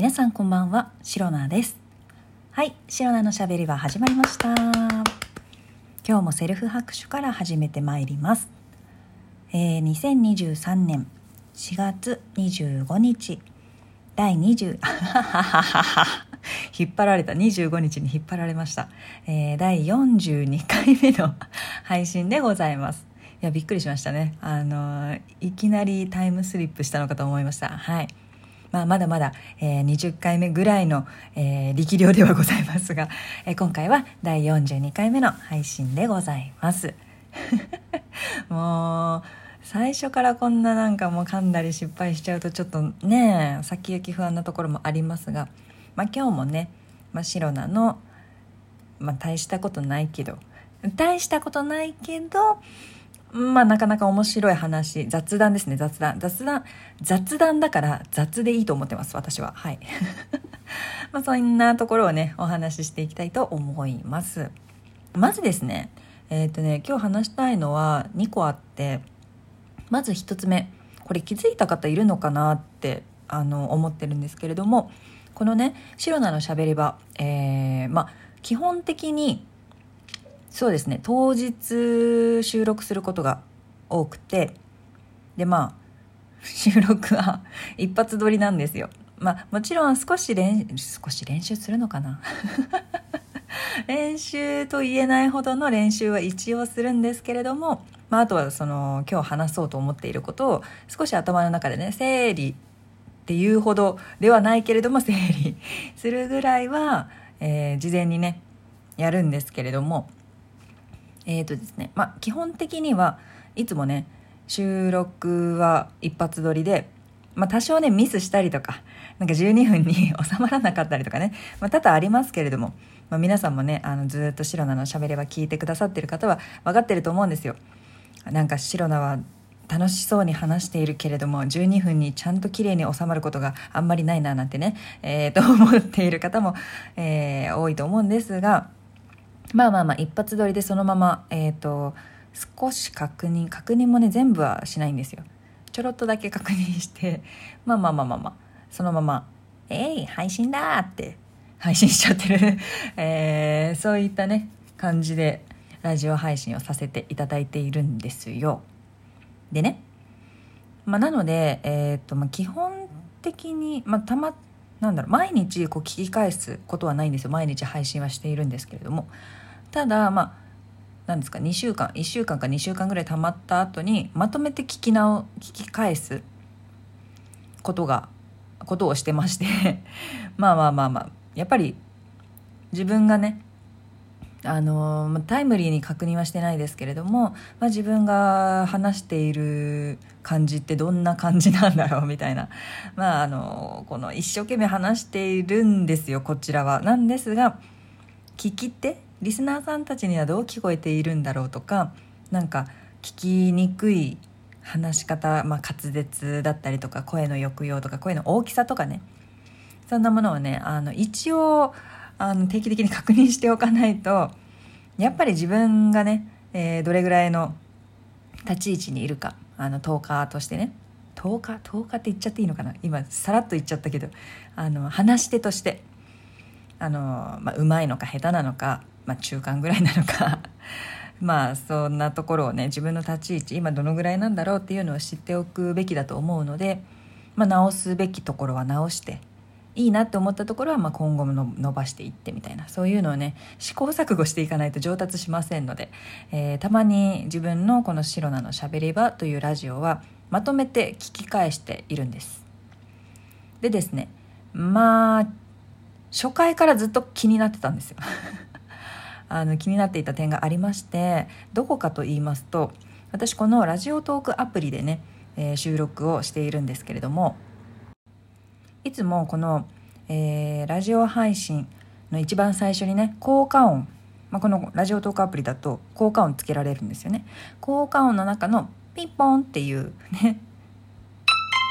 皆さんこんばんは、シロナです。はい、シロナのしゃべりは始まりました。今日もセルフ拍手から始めてまいります。2023年4月25日第20 引っ張られた25日に引っ張られました、第42回目の配信でございます。いやびっくりしましたね。いきなりタイムスリップしたのかと思いました。はい。まあ、まだまだ、20回目ぐらいの、力量ではございますが、今回は第42回目の配信でございます。もう最初からこんななんかもう噛んだり失敗しちゃうとちょっとね先行き不安なところもありますが、まあ、今日もね、まあ、シロナの、まあ、大したことないけどまあなかなか面白い話、雑談ですね、雑談だから雑でいいと思ってます私は。はいまあそんなところをねお話ししていきたいと思います。まずですね今日話したいのは2個あって、まず1つ目、これ気づいた方いるのかなって思ってるんですけれども、このねシロナのしゃべり場、まあ基本的にそうですね、当日収録することが多くて、でまあ収録は一発撮りなんですよ。まあもちろん少し練習するのかな練習と言えないほどの練習は一応するんですけれども、まあ、あとはその今日話そうと思っていることを少し頭の中でね整理っていうほどではないけれども整理するぐらいは、事前にねやるんですけれども、ですね、まあ、基本的にはいつもね収録は一発撮りで、まあ、多少ねミスしたりとかなんか12分に収まらなかったりとかね、まあ、多々ありますけれども、まあ、皆さんもねずっとシロナのしゃべれば聞いてくださってる方は分かってると思うんですよ。なんかシロナは楽しそうに話しているけれども12分にちゃんと綺麗に収まることがあんまりないななんてね、思っている方も、多いと思うんですが、まあまあまあ一発撮りでそのまま、少し確認もね全部はしないんですよ。ちょろっとだけ確認してまあそのまま配信だって配信しちゃってる、そういったね感じでラジオ配信をさせていただいているんですよ。でね、まあ、なので、まあ、基本的に、まあ、毎日こう聞き返すことはないんですよ。毎日配信はしているんですけれども、ただまあ何ですか、1週間か2週間ぐらい溜まった後にまとめて聞き返すことをしてましてまあやっぱり自分がねタイムリーに確認はしてないですけれども、まあ、自分が話している感じってどんな感じなんだろうみたいな、まあ、この一生懸命話しているんですよこちらは。なんですが聞き手リスナーさんたちにはどう聞こえているんだろうとか、なんか聞きにくい話し方、まあ、滑舌だったりとか声の抑揚とか声の大きさとかね、そんなものをね一応定期的に確認しておかないと、やっぱり自分がね、どれぐらいの立ち位置にいるか、トーカーとしてね、トーカーって言っちゃっていいのかな、今さらっと言っちゃったけど、話し手としてまあ、うまいのか下手なのか、まあ、中間ぐらいなのかまあそんなところをね、自分の立ち位置今どのぐらいなんだろうっていうのを知っておくべきだと思うので、まあ、直すべきところは直して、いいなって思ったところはまあ今後も伸ばしていってみたいな、そういうのをね試行錯誤していかないと上達しませんので、たまに自分のこのシロナのしゃべり場というラジオはまとめて聞き返しているんです。でですね、まあ初回からずっと気になってたんですよ気になっていた点がありまして、どこかと言いますと、私このラジオトークアプリでね、収録をしているんですけれども、いつもこの、ラジオ配信の一番最初にね効果音、まあ、このラジオトークアプリだと効果音つけられるんですよね。効果音の中のピンポンっていうね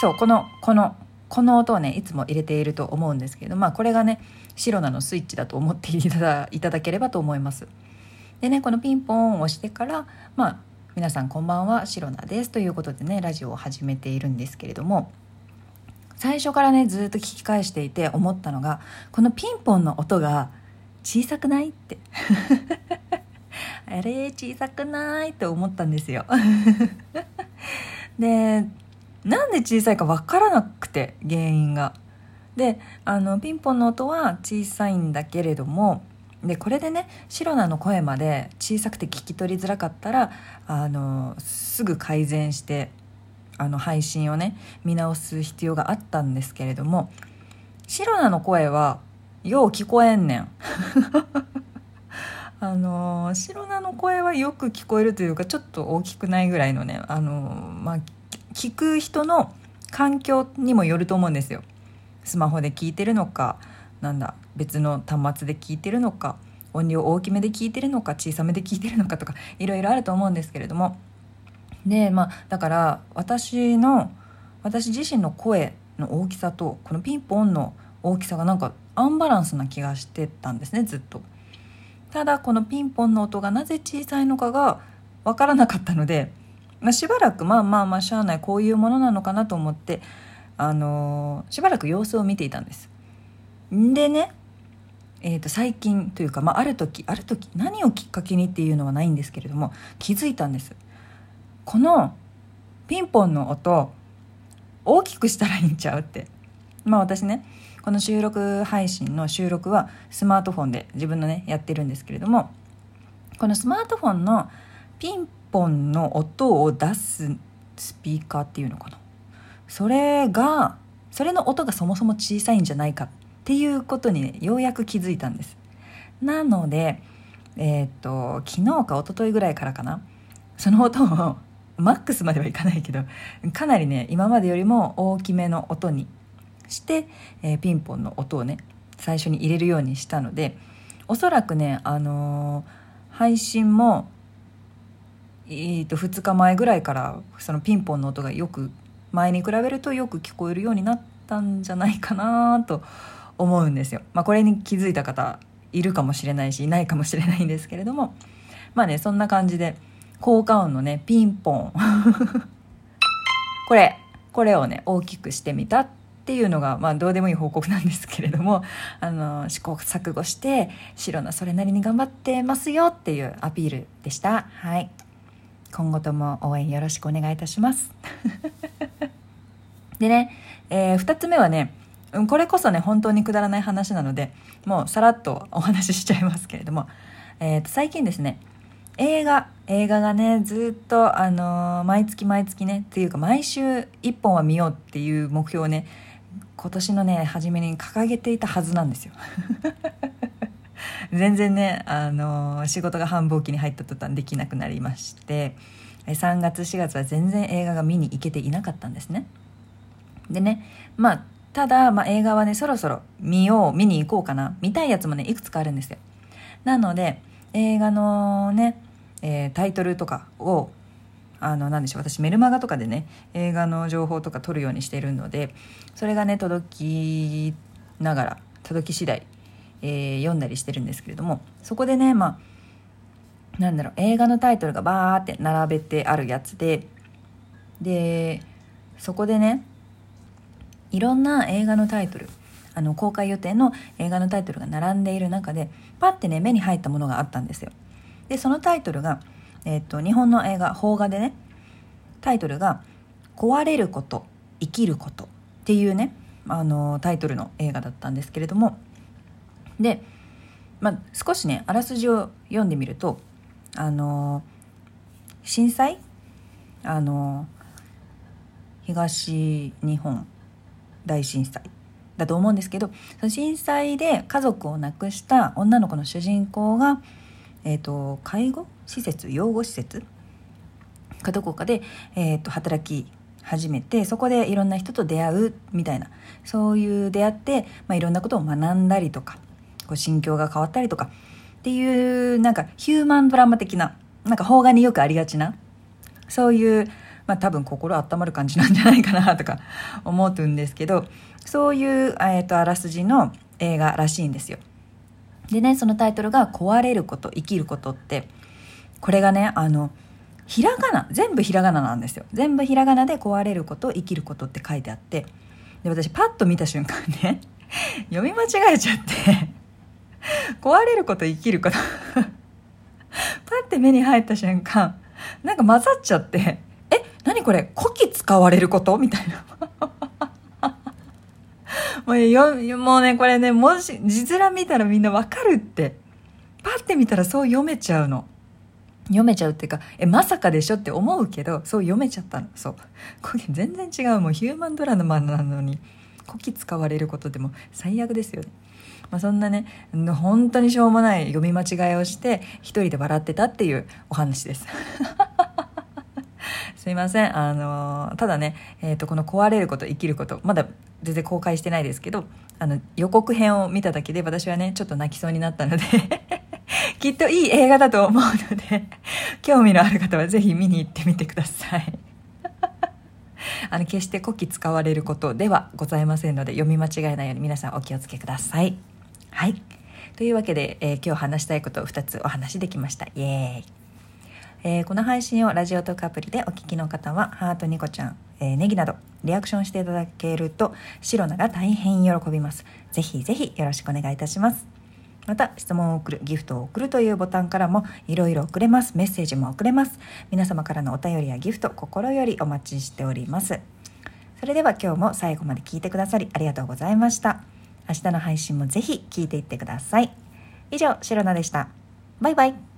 そうこの音をねいつも入れていると思うんですけど、まあこれがねシロナのスイッチだと思っていただければと思います。でね、このピンポンをしてから、まあ、皆さんこんばんはシロナですということでねラジオを始めているんですけれども、最初からねずっと聞き返していて思ったのが、このピンポンの音が小さくないってあれ小さくないって思ったんですよで、なんで小さいか分からなくて、原因が。で、ピンポンの音は小さいんだけれども、でこれでねシロナの声まで小さくて聞き取りづらかったらすぐ改善して配信をね見直す必要があったんですけれども、シロナの声はよう聞こえんねんシロナの声はよく聞こえるというか、ちょっと大きくないぐらいのね聞く人の環境にもよると思うんですよ。スマホで聞いてるのか、なんだ別の端末で聞いてるのか、音量大きめで聞いてるのか小さめで聞いてるのかとか、いろいろあると思うんですけれども、でだから私自身の声の大きさとこのピンポンの大きさがなんかアンバランスな気がしてたんですね、ずっと。ただこのピンポンの音がなぜ小さいのかが分からなかったので、しばらくまあしゃあない、こういうものなのかなと思ってしばらく様子を見ていたんです。でね、最近というか、ある時何をきっかけにっていうのはないんですけれども、気づいたんです。このピンポンの音大きくしたらいいんちゃうって。私ねこの収録配信の収録はスマートフォンで自分のねやってるんですけれども、このスマートフォンのピンポンの音を出すスピーカーっていうのかな、それの音がそもそも小さいんじゃないかっていうことに、ね、ようやく気づいたんです。なので、昨日か一昨日ぐらいからかな、その音をマックスまではいかないけど、かなりね今までよりも大きめの音にして、ピンポンの音をね最初に入れるようにしたので、おそらくね、配信も、2日前ぐらいからそのピンポンの音がよく前に比べるとよく聞こえるようになったんじゃないかなと思うんですよ。これに気づいた方いるかもしれないしいないかもしれないんですけれども、そんな感じで効果音のねピンポンこれをね大きくしてみたっていうのが、どうでもいい報告なんですけれども、試行錯誤してシロナそれなりに頑張ってますよっていうアピールでした。はい、今後とも応援よろしくお願いいたしますでね、2つ目はね、これこそね本当にくだらない話なのでもうさらっとお話ししちゃいますけれども、最近ですね映画がねずっと、毎月ねっていうか毎週1本は見ようっていう目標をね今年のね初めに掲げていたはずなんですよ全然ね、仕事が繁忙期に入った途端できなくなりまして、3月4月は全然映画が見に行けていなかったんですね。でね、ただ、映画はねそろそろ見に行こうかな、見たいやつもねいくつかあるんですよ。なので映画のね、タイトルとかを私メルマガとかでね映画の情報とか取るようにしているので、それがね届き次第読んだりしてるんですけれども、そこでね映画のタイトルがバーって並べてあるやつで、そこでねいろんな映画のタイトル、公開予定の映画のタイトルが並んでいる中でパッてね目に入ったものがあったんですよ。でそのタイトルが、日本の映画邦画でねタイトルが壊れること生きることっていうねタイトルの映画だったんですけれども、で、少しねあらすじを読んでみると、震災、東日本大震災だと思うんですけど、その震災で家族を亡くした女の子の主人公が、介護施設養護施設かどこかで、働き始めて、そこでいろんな人と出会うみたいな、そういう出会って、いろんなことを学んだりとか、心境が変わったりとかっていうヒューマンドラマ的な、邦画によくありがちなそういう、多分心温まる感じなんじゃないかなとか思うんですけど、そういう、あらすじの映画らしいんですよ。でねそのタイトルが壊れること生きることって、これがねひらがな、全部ひらがななんですよ。全部ひらがなで壊れること生きることって書いてあって、で私パッと見た瞬間ね読み間違えちゃって壊れること生きることパッて目に入った瞬間なんか混ざっちゃって、何これ古希使われることみたいなもうねこれね、もし字面見たらみんなわかるって、パッて見たらそう読めちゃうの、読めちゃうっていうか、まさかでしょって思うけどそう読めちゃったの。そう、古希全然違う、もうヒューマンドラマなのに古希使われることでも最悪ですよね。そんなね本当にしょうもない読み間違いをして一人で笑ってたっていうお話ですすいません、ただね、この壊れること生きることまだ全然公開してないですけど、予告編を見ただけで私はねちょっと泣きそうになったのできっといい映画だと思うので興味のある方はぜひ見に行ってみてください決して古希使われることではございませんので、読み間違えないように皆さんお気をつけください。はい、というわけで、今日話したいことを2つお話できました。イエーイ。この配信をラジオトークアプリでお聞きの方はハート、ニコちゃん、ネギなどリアクションしていただけるとシロナが大変喜びます。ぜひぜひよろしくお願いいたします。また質問を送る、ギフトを送るというボタンからもいろいろ送れます。メッセージも送れます。皆様からのお便りやギフト心よりお待ちしております。それでは今日も最後まで聞いてくださりありがとうございました。明日の配信もぜひ聞いていってください。以上、シロナでした。バイバイ。